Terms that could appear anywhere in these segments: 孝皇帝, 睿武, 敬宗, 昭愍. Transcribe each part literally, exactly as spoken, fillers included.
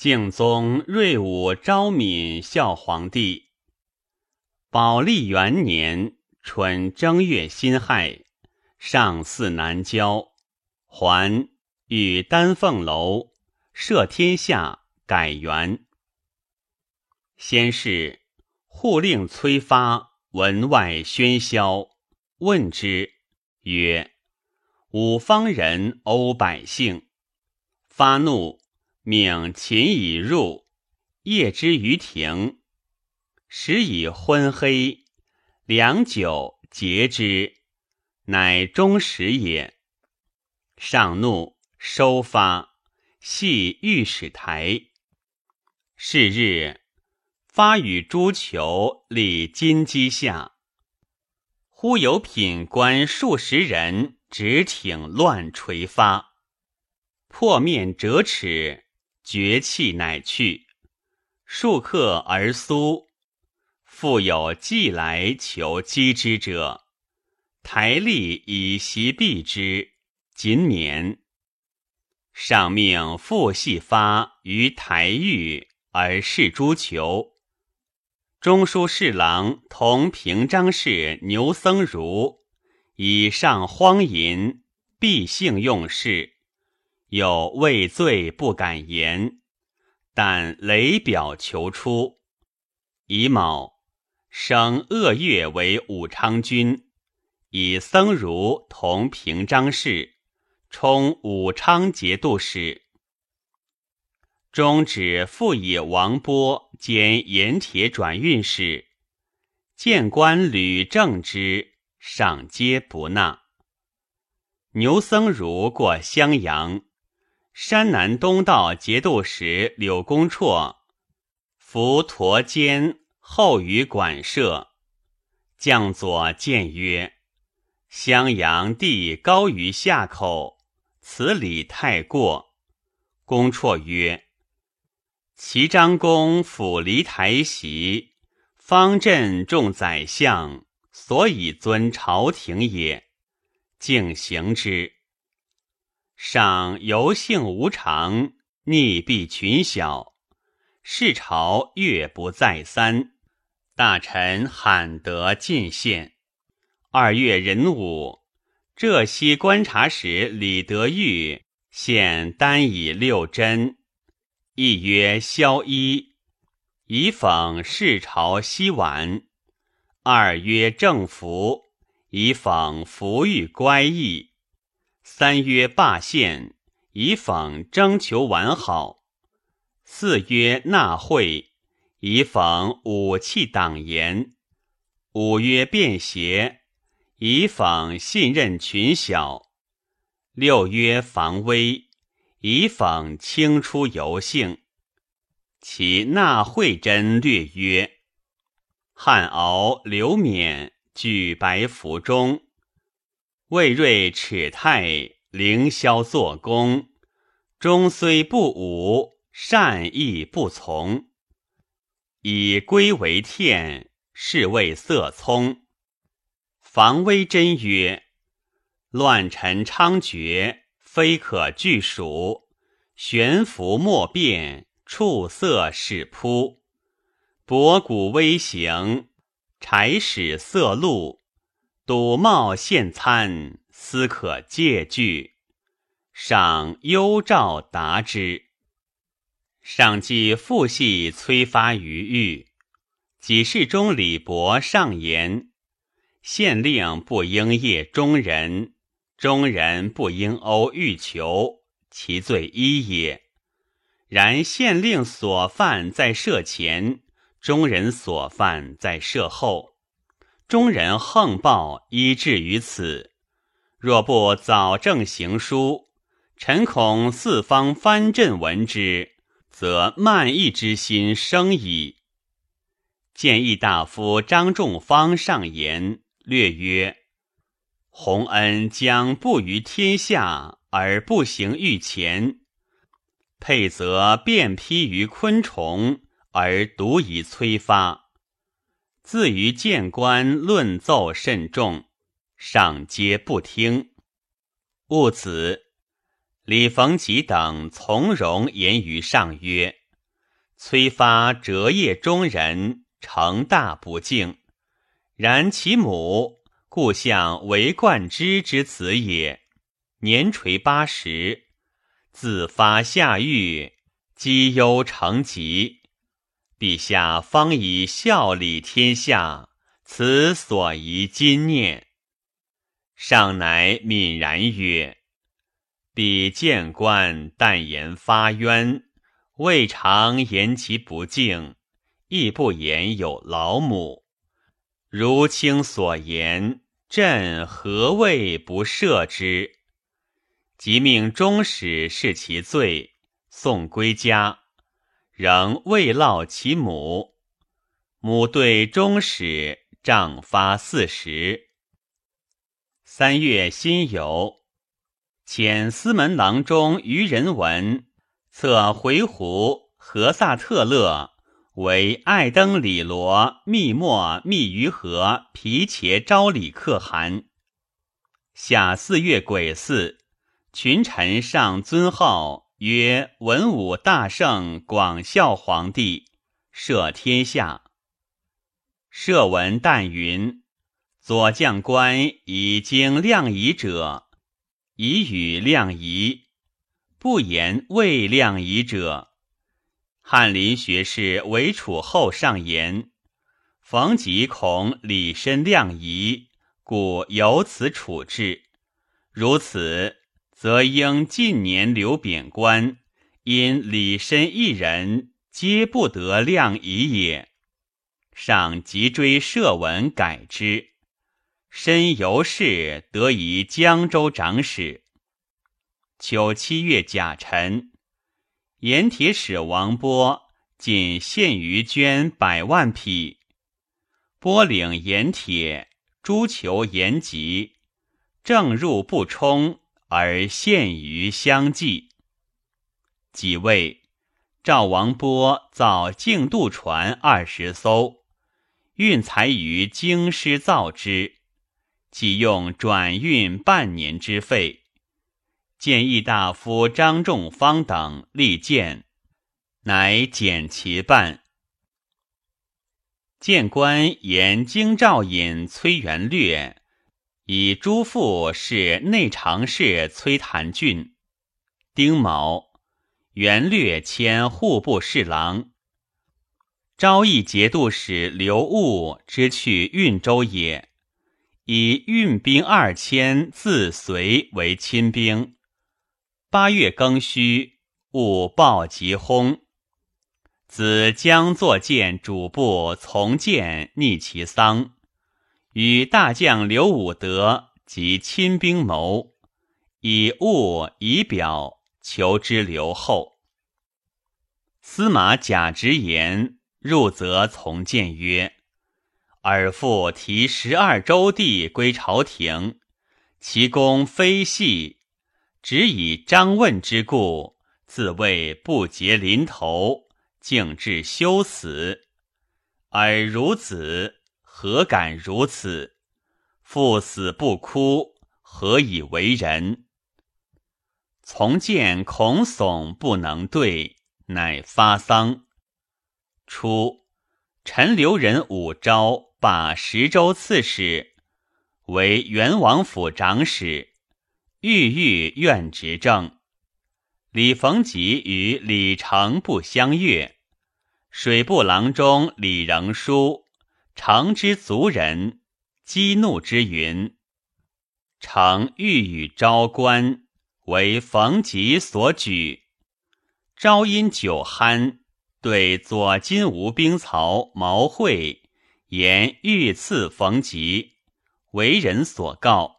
敬宗睿武昭闵孝皇帝。宝历元年春正月辛亥，上巳南郊，还与丹凤楼，赦天下，改元。先是户令崔发文外喧嚣，问之曰：五方人殴百姓。发怒，命秦以入，夜之于庭，时以昏黑，良久节之，乃终始也。上怒，收发，系御史台。是日，发与诸囚立金鸡下，忽有品官数十人执挺乱捶发，破面折齿，绝气乃去，数刻而苏。复有既来求击之者，台吏以席避之，谨免。上命复系发于台狱，而释诸囚。中书侍郎同平章事牛僧孺以上荒淫，必性用事，有畏罪不敢言，但累表求出。乙卯，升鄂岳为武昌君，以僧孺同平章事，充武昌节度使。终止复以王波兼盐铁转运使，谏官吕正之上皆不纳。牛僧孺过襄阳，山南东道节度使柳公绰扶驼肩后于馆舍，将佐谏曰：襄阳地高于夏口，此理太过。公绰曰：齐章公府离台席，方镇众宰相，所以尊朝廷也，竟行之。上犹性无常，逆避群小，世朝越不再三，大臣罕得进献。二月壬午，浙西观察使李德裕献单以六针，亦曰萧衣，以讽世朝西晚；二曰正服，以讽服御乖异；三曰罢县，以讽征求完好；四曰纳贿，以讽武器党言；五曰便携，以讽信任群小；六曰防微，以讽清出游性。其纳贿真略曰：汉敖、刘勉举白服中，魏睿、齿泰凌霄作功，终虽不武，善亦不从，以归为天，是谓色聪。防微真曰：乱臣猖獗，非可具数，悬浮莫辨，触色始扑。博古微行，柴使色露，赌帽现参，思可戒惧。上幽诏答之。上既复系崔发于狱，己侍中李博上言：县令不应谒中人，中人不应殴欲囚，其罪一也。然县令所犯在赦前，中人所犯在赦后，中人横暴依至于此，若不早正行书，臣恐四方藩镇闻之，则慢意之心生矣。谏议大夫张仲方上言，略曰：洪恩将布于天下而不行御前，沛则遍披于昆虫而独疑崔发。自于谏官论奏甚重，上皆不听。戊子，李逢吉等从容言于上曰：催发折业中人，成大不敬。然其母故向韦贯之之子也，年垂八十，自发下狱，积忧成疾。陛下方以孝礼天下，此所宜今念。上乃泯然曰：彼谏官但言发冤，未尝言其不敬，亦不言有老母。如卿所言，朕何谓不赦之？即命中使视其罪，送归家，仍未烙其母。母对中使杖发四十。三月辛酉，遣司门郎中于仁文册回鹘和萨特勒为艾登里罗密墨密于和皮茄昭里可汗。下四月癸巳，群臣上尊号曰文武大圣广孝皇帝，赦天下。赦文旦云：左将官以经量仪者，以与量仪；不言未量仪者。翰林学士韦楚后上言：冯即恐礼深量仪，故由此处置。如此，则应近年留贬官，因礼深一人，皆不得量仪也。上即追赦文改之。申由是得以江州长史。秋七月甲辰，盐铁使王波仅限于捐百万匹。波领盐铁，诸求盐籍，正入不充，而限于相继。己未，赵王波造净渡船二十艘，运财于京师造之。即用转运半年之费，谏议大夫张仲方等力荐，乃减其半。谏官言京兆尹崔元略以诸父是内常侍崔谭俊。丁卯，元略迁户部侍郎。昭义节度使刘戊之去运州也，以运兵二千自随为亲兵。八月庚戌，戊暴即薨。子将作谏主簿从谏逆其丧，与大将刘武德及亲兵谋，以戊以表求之留后。司马甲直言入则从谏曰：尔父提十二州地归朝廷，其功非细，只以张问之故，自谓不竭临头，竟至羞死。尔如子，何敢如此？父死不哭，何以为人？从谏恐悚不能对，乃发丧。初，陈留人武昭把石州刺史为元王府长史，郁郁愿执政。李逢吉与李成不相悦，水部郎中李仍书成之族人，激怒之云：成欲与昭官，为逢吉所举。昭因久酣，对左金吾兵曹毛会言欲刺冯吉，为人所告。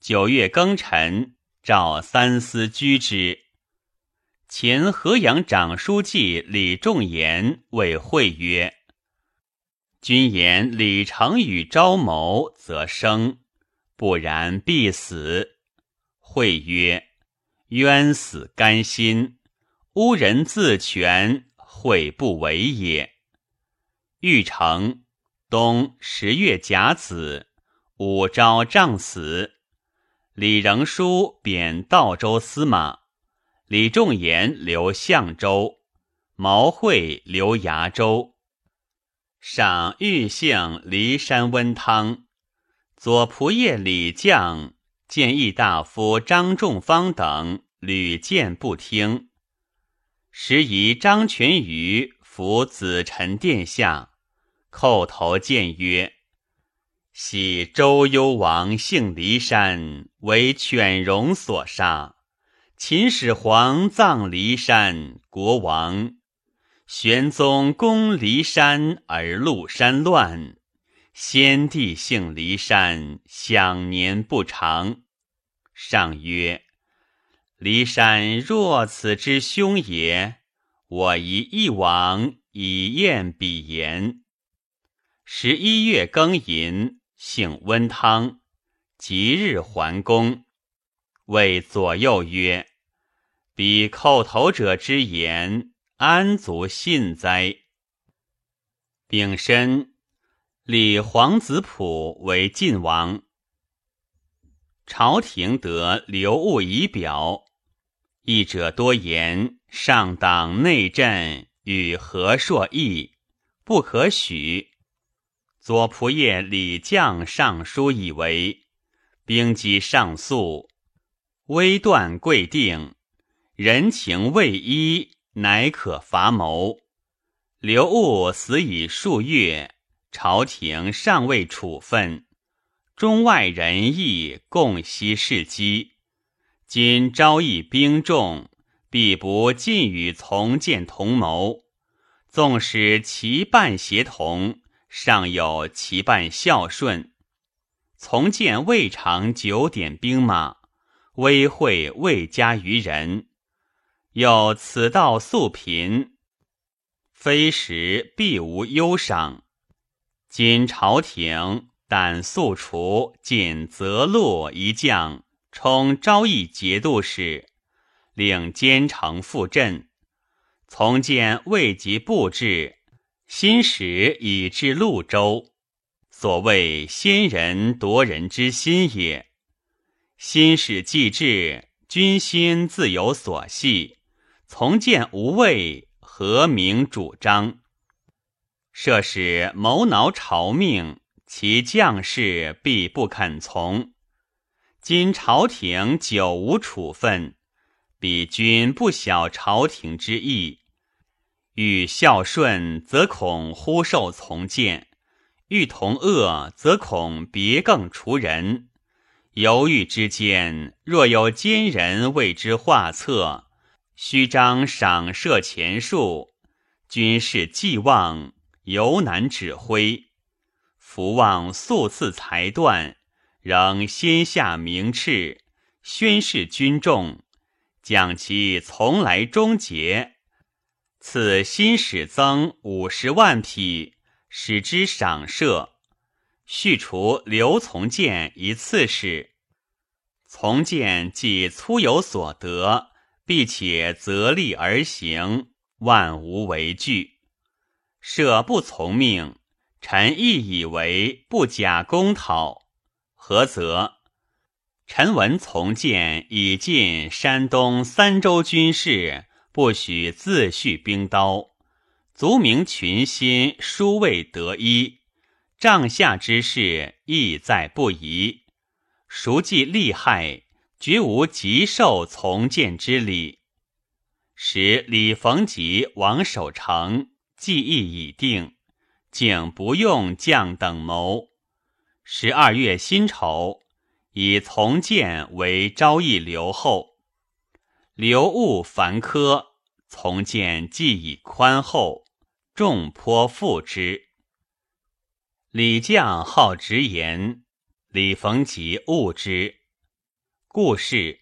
九月庚辰，召三司居之。前河阳长书记李仲言为会曰：君言李成与昭谋，则生，不然必死。会曰：冤死甘心，污人自全，悔不为也。玉成，冬十月甲子，武昭杖死。李仍书贬道州司马，李仲言留相州，毛会留崖州，赏玉性骊山温汤。左仆射李绛、谏议大夫张仲方等屡谏不听。时宜张群瑜扶子辰殿下，叩头谏曰：喜周幽王姓骊山，为犬戎所杀。秦始皇葬骊山，国亡。玄宗攻骊山而鹿山乱，先帝姓骊山，享年不长。上曰：骊山若此之凶也，我宜一往以验彼言。十一月庚寅，姓温汤，即日还宫，谓左右曰：彼叩头者之言，安足信哉？丙申，李皇子溥为晋王。朝廷得留物仪表，译者多言，上党内政与和硕议，不可许。左仆射李绛上书以为，兵机上肃，危断贵定，人情未一，乃可伐谋。刘戊死已数月，朝廷尚未处分，中外人亦共惜事机。今招议兵众，必不尽与从谏同谋，纵使其半协同，尚有其半孝顺。从谏未尝九点兵马，威惠未加于人，又此道素贫，非时必无忧赏。今朝廷但素除锦泽洛一将，充昭义节度使，领监城副镇。从谏未及布置，新使已至潞州，所谓先人夺人之心也。新使既至，君心自有所系，从谏无畏，何名主张？设使谋挠朝命，其将士必不肯从。今朝廷久无处分，彼君不晓朝廷之意，欲孝顺则恐忽受从谏，欲同恶则恐别更除人。犹豫之间，若有奸人为之画策，虚张赏赦钱数，军事既望，犹难指挥。福望素次裁断，仍先下明敕，宣示军众，讲其从来终结。此新使增五十万匹，使之赏赦，续除刘从谏一次使。从谏既粗有所得，必且择利而行，万无为惧。赦不从命，臣亦以为不假公讨，何则？臣闻从谏已尽山东三州军事，不许自蓄兵刀，足明群心，殊未得一。帐下之事，亦在不疑。孰计利害，绝无极受从谏之理。时李逢吉、王守澄计议已定，竟不用将等谋。十二月辛丑，以从谏为昭义留后。刘戊繁苛，从谏既以宽厚，众颇附之。李绛好直言，李逢吉恶之。故事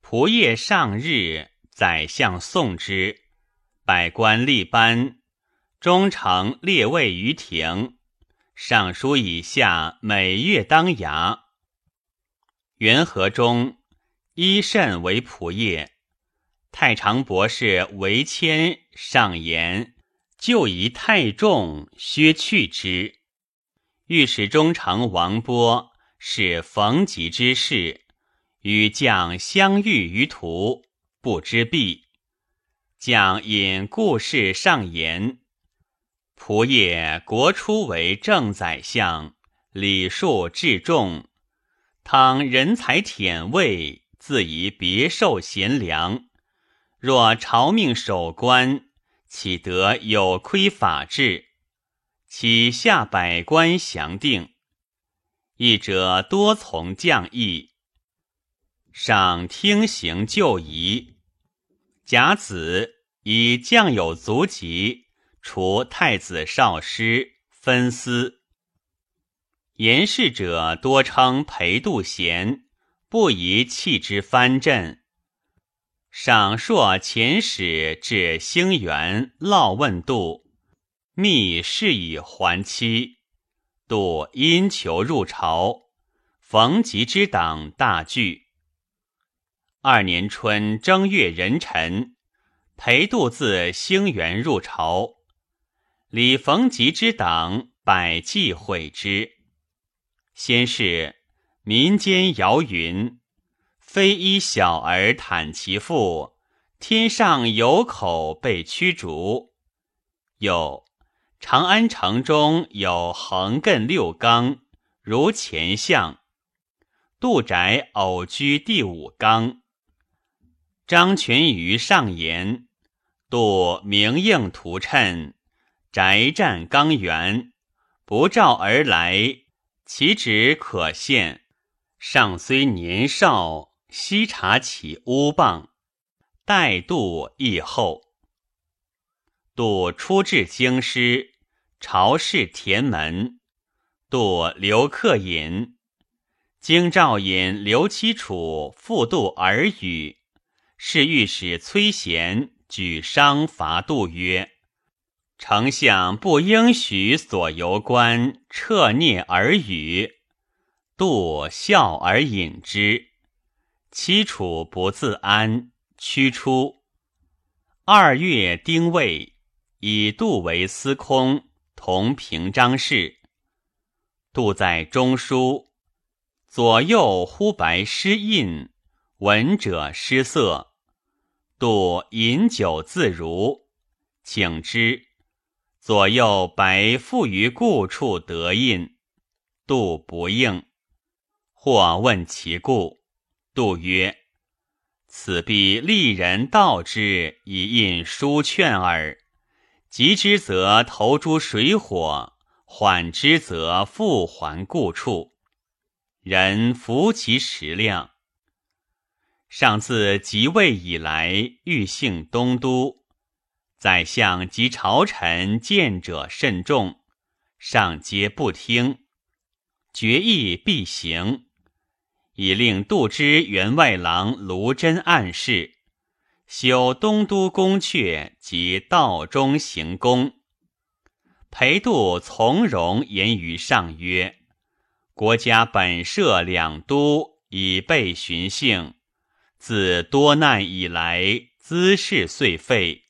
仆射上日，宰相送之，百官立班，忠诚列位于庭，尚书以下每月当衙。元和中，伊慎为仆射，太常博士韦谦上言，旧仪太重，削去之。御史中丞王波是逢吉之事，与将相遇于途，不知避。将引故事上言。仆射国初为正宰相，礼数至重，倘人才舔位，自宜别受贤良。若朝命守官，岂得有亏法治？其下百官详定，议者多从将议，赏听行就仪。甲子，以将有足疾，除太子少师，分司。言事者多称裴度贤，不宜弃之藩镇。赏硕遣使至兴元，烙问度，密事以还期。度因求入朝，逢吉之党大惧。二年春正月壬辰，裴度自兴元入朝，李逢吉之党百计毁之。先是民间谣云，非依小儿袒其腹，天上有口被驱逐。有长安城中有横亘六冈，如前巷，杜宅偶居第五冈。张群瑜上言，杜明应图谶，宅占冈园，不召而来，其职可现。上虽年少，悉察其污谤，待度亦厚。度初至京师，朝市田门，度留客饮。京兆尹刘七楚复度耳语，侍御史崔贤举觞伐度曰：丞相不应许所游官，彻蹑耳语。度笑而饮之，七楚不自安，驱出。二月丁未，以度为司空，同平章事。度在中书，左右忽白诗印，闻者失色。度饮酒自如，请之，左右白复于故处得印，度不应。或问其故，度曰：此必历人道之，以印书劝耳。急之则投诸水火，缓之则复还故处。人服其食量。上自即位以来，欲幸东都，宰相及朝臣谏者甚重，上皆不听，决议必行。以令度之员外郎卢真案事，修东都宫阙及道中行宫。裴度从容言于上曰：国家本设两都，以备循幸，自多难以来，兹事遂废。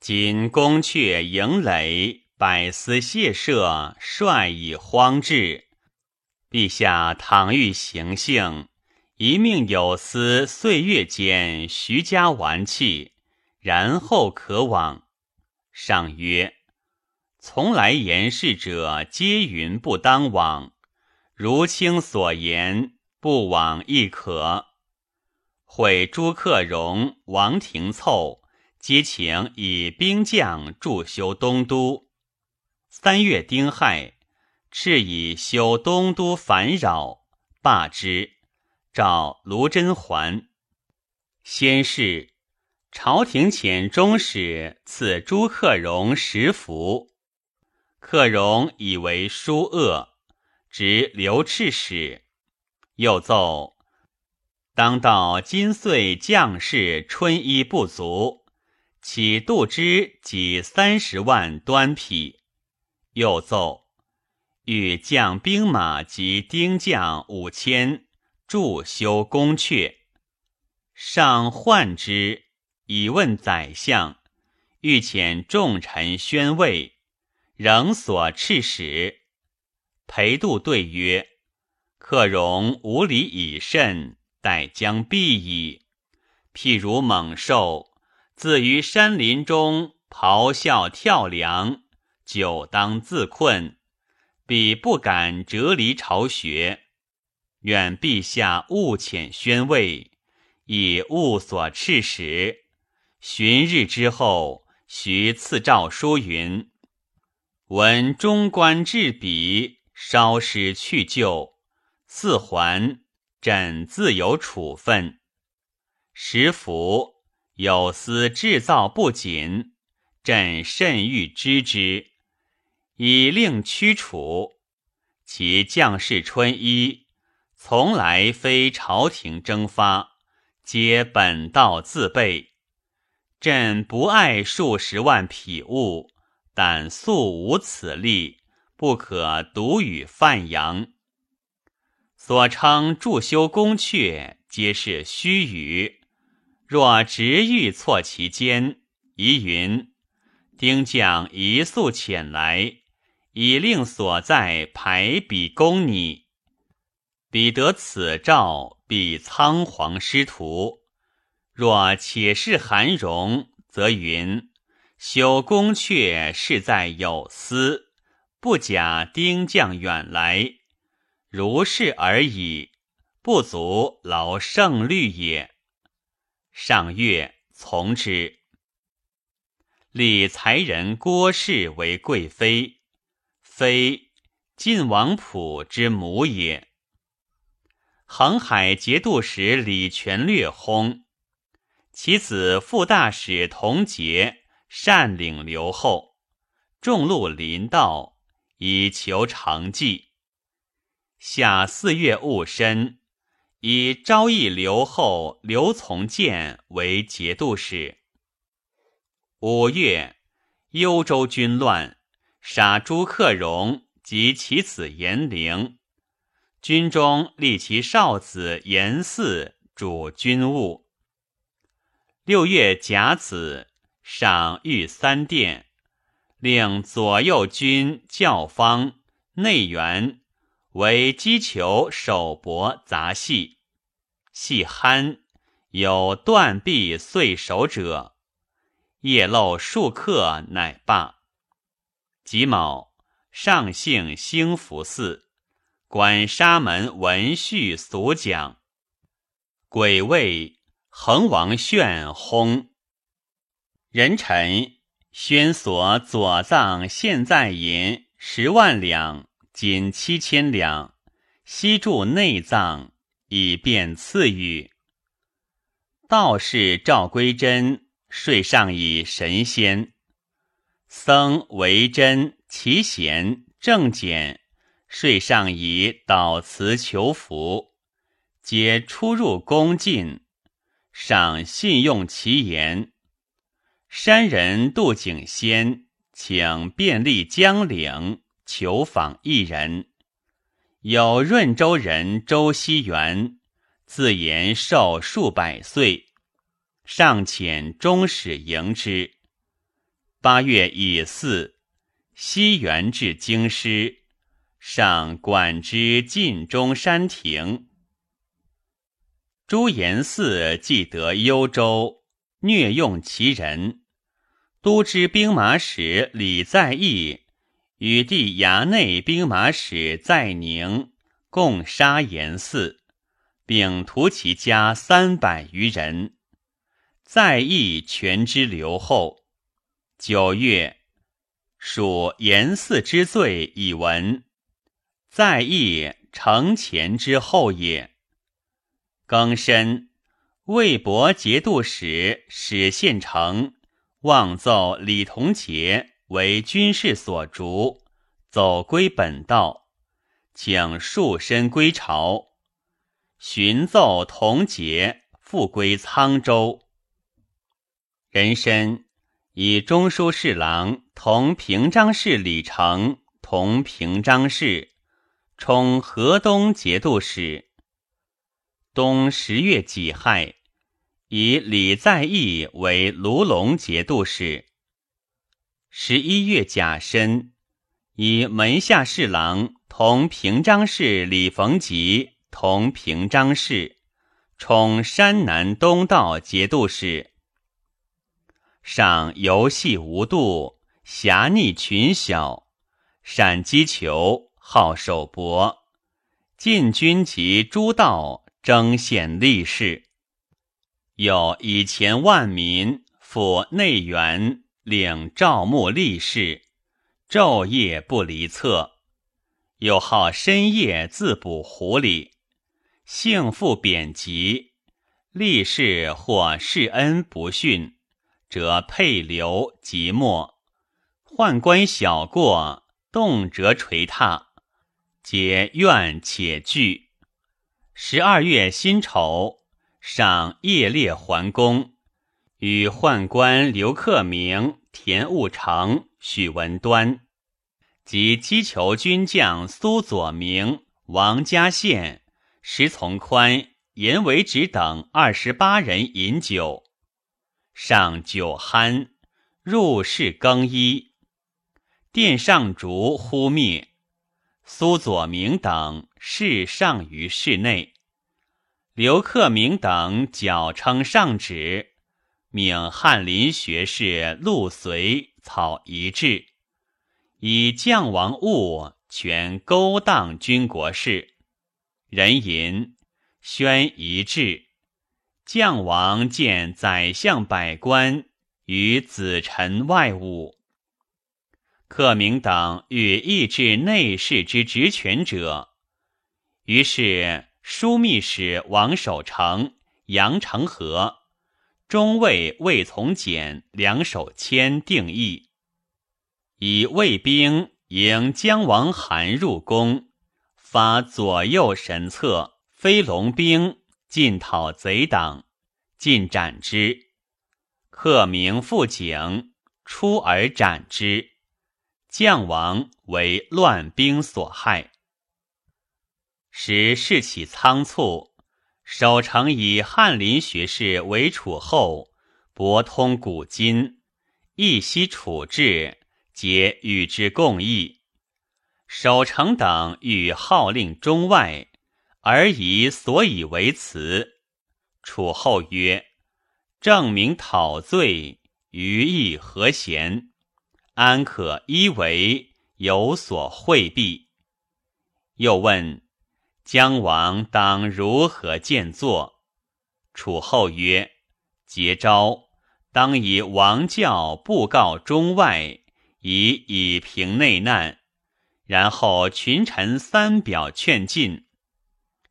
今宫阙营垒，百司械设，率以荒置。陛下倘欲行幸，一命有司岁月间，徐加玩器，然后可往。上曰：从来言事者皆云不当往，如卿所言，不往亦可。会朱克融、王廷凑，皆请以兵将助修东都。三月丁亥，敕以修东都烦扰，罢之，召卢真还。先是，朝廷遣中使赐朱克融十服，克融以为疏恶，执留赤使。又奏：当道今岁将士春衣不足，起度之给三十万端匹。又奏：欲将兵马及丁将五千，助修宫阙。上唤之，以问宰相，欲遣重臣宣慰，仍所敕使。裴度对曰：克戎无礼以甚，殆将毙矣。譬如猛兽，自于山林中咆哮跳梁，久当自困，彼不敢折离巢穴。愿陛下勿遣宣慰，以勿所斥使。旬日之后，徐赐诏书云：闻中官至彼，稍施去就，四还，朕自有处分。时府有司制造不谨，朕甚欲知之，以令驱除。其将士春衣，从来非朝廷征发，皆本道自备。朕不爱数十万匹物，但素无此力，不可独与范阳。所称筑修宫阙，皆是虚语。若直欲错其间，疑云：丁将一速遣来，以令所在排比攻你。彼得此诏，必仓皇失途。若且是含容，则云：修宫阙是在有司，不假丁将远来，如是而已，不足劳圣律也。上月从之。立才人郭氏为贵妃，妃晋王溥之母也。航海节度使李全略薨，其子副大使童杰擅领留后，众路临道，以求长计。下四月戊申，以昭义留后刘从谏为节度使。五月，幽州军乱，杀朱克融及其子颜陵，军中立其少子颜嗣主军务。六月甲子，赏御三殿，令左右军教坊内员为击球手搏杂戏，戏酣，有断臂碎手者，夜漏数刻乃罢。己卯，上幸兴福寺，管沙门文序俗讲，癸未，恒王炫薨。壬辰，宣所左藏现在银十万两，仅七千两，悉注内藏，以便赐予。道士赵归真税上以神仙，僧维真、齐贤、正简税上以祷辞求福，皆出入恭敬，赏信用其言。山人杜景先请便利江岭，求访一人。有润州人周希元，自言寿数百岁，上遣中使迎之。八月乙巳，希元至京师，上管之晋中山亭。朱延嗣既得幽州，虐用其人。都知兵马使李在义与弟衙内兵马使在宁共杀颜嗣，并屠其家三百余人，在义全之留后。九月，属颜嗣之罪已闻，在义承前之后也。庚申，魏博节度使史宪成妄奏李同杰为军事所逐，走归本道，请束身归朝。寻奏同节复归沧州。壬申，以中书侍郎同平章事李成同平章事，充河东节度使。冬十月己亥，以李在义为卢龙节度使。十一月甲申，以门下侍郎同平章事李逢吉同平章事，充山南东道节度使。上游戏无度，狭逆群小，闪击球，好守搏，进军及诸道，争献力士。有以前万民赴内园，领照目力士，昼夜不离侧。又好深夜自捕狐狸，幸复贬籍，力士或世恩不逊，则配流即没，宦官小过，动辄捶踏，皆怨且惧。十二月辛丑，上夜猎还宫，与宦官刘克明、田务成、许文端及击球军将苏左明、王家宪、石从宽、严维直等二十八人饮酒，上酒酣，入室更衣，殿上烛忽灭，苏左明等侍上于室内，刘克明等矫称上旨，命翰林学士陆随草一制，以将王物权勾当军国事。人吟宣一制，将王见宰相百官与子臣外务。克明等欲抑制内侍之职权者，于是枢密使王守澄、杨成和、中尉魏从简、梁守谦定义，以卫兵迎将王韩入宫，发左右神策，飞龙兵，进讨贼党，尽斩之。克明复警，出而斩之。将王为乱兵所害。时事起仓促，守澄以翰林学士为楚后，博通古今，一悉处置，皆与之共议。守澄等欲号令中外，而以所以为辞。楚后曰：正名讨罪，余亦和贤，安可依为有所讳避？又问将王当如何建作？楚后曰：节昭，当以王教布告中外，以以平内难，然后群臣三表劝进，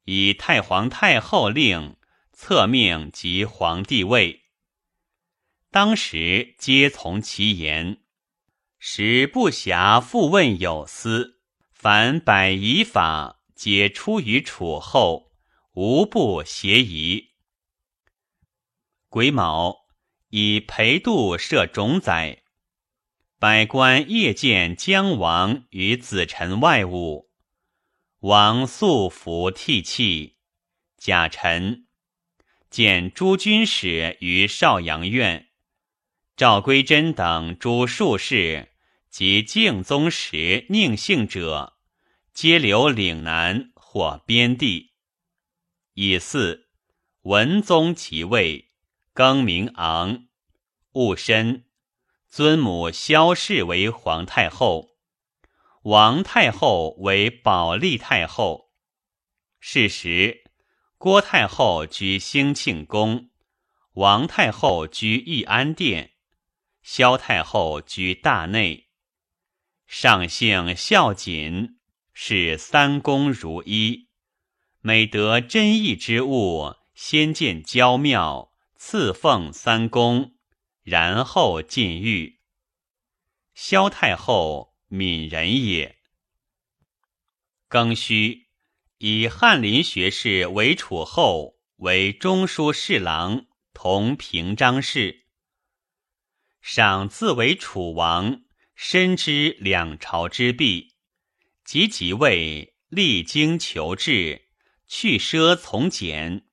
以太皇太后令册命及皇帝位。当时皆从其言，时不暇复问有司，凡百夷法皆出于楚后，无不协疑。癸卯，以裴度设冢宰，百官夜见将王与子臣外务，王素服涕泣。贾臣见诸军使于邵阳院，赵归真等诸术士及敬宗时佞幸者，皆留岭南或边地。以嗣，文宗即位，更名昂，戊申，尊母萧氏为皇太后，王太后为保历太后。是时，郭太后居兴庆宫，王太后居义安殿，萧太后居大内。上幸孝谨，是三公如一，每得珍异之物，先建郊庙，赐奉三公，然后进狱。萧太后闽人也。庚戌，以翰林学士为楚后，为中书侍郎，同平章事。赏自为楚王，深知两朝之弊，即即位，励精求治，去奢从简，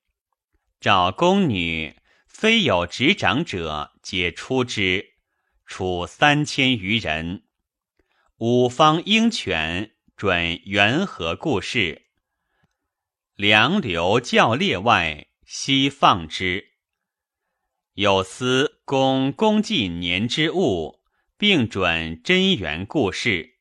找宫女非有执掌者，皆出之，处三千余人。五方鹰犬，准元和故事，梁流教列外，悉放之。有司供公祭年之物，并准真源故事。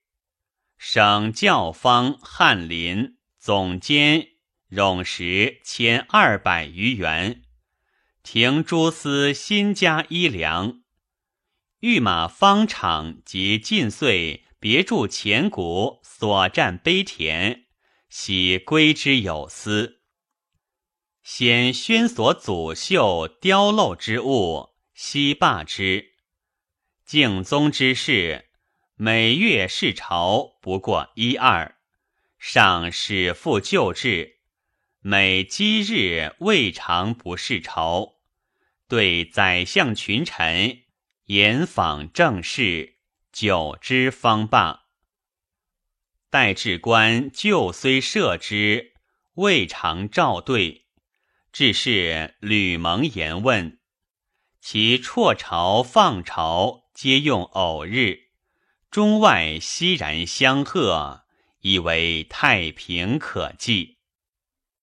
省教方翰林总监冗食千二百余元，停诸司新加衣粮。御马方场及晋岁别住前谷所占碑田，喜归之有司。先宣所祖秀雕镂之物，悉罢之。敬宗之事，每月事朝不过一二，上始复旧制，每积日未尝不事朝，对宰相群臣严访政事，久之方罢。代至官旧虽设之，未尝照对。致是吕蒙言问，其辍朝放朝皆用偶日，中外熙然相贺，以为太平可纪。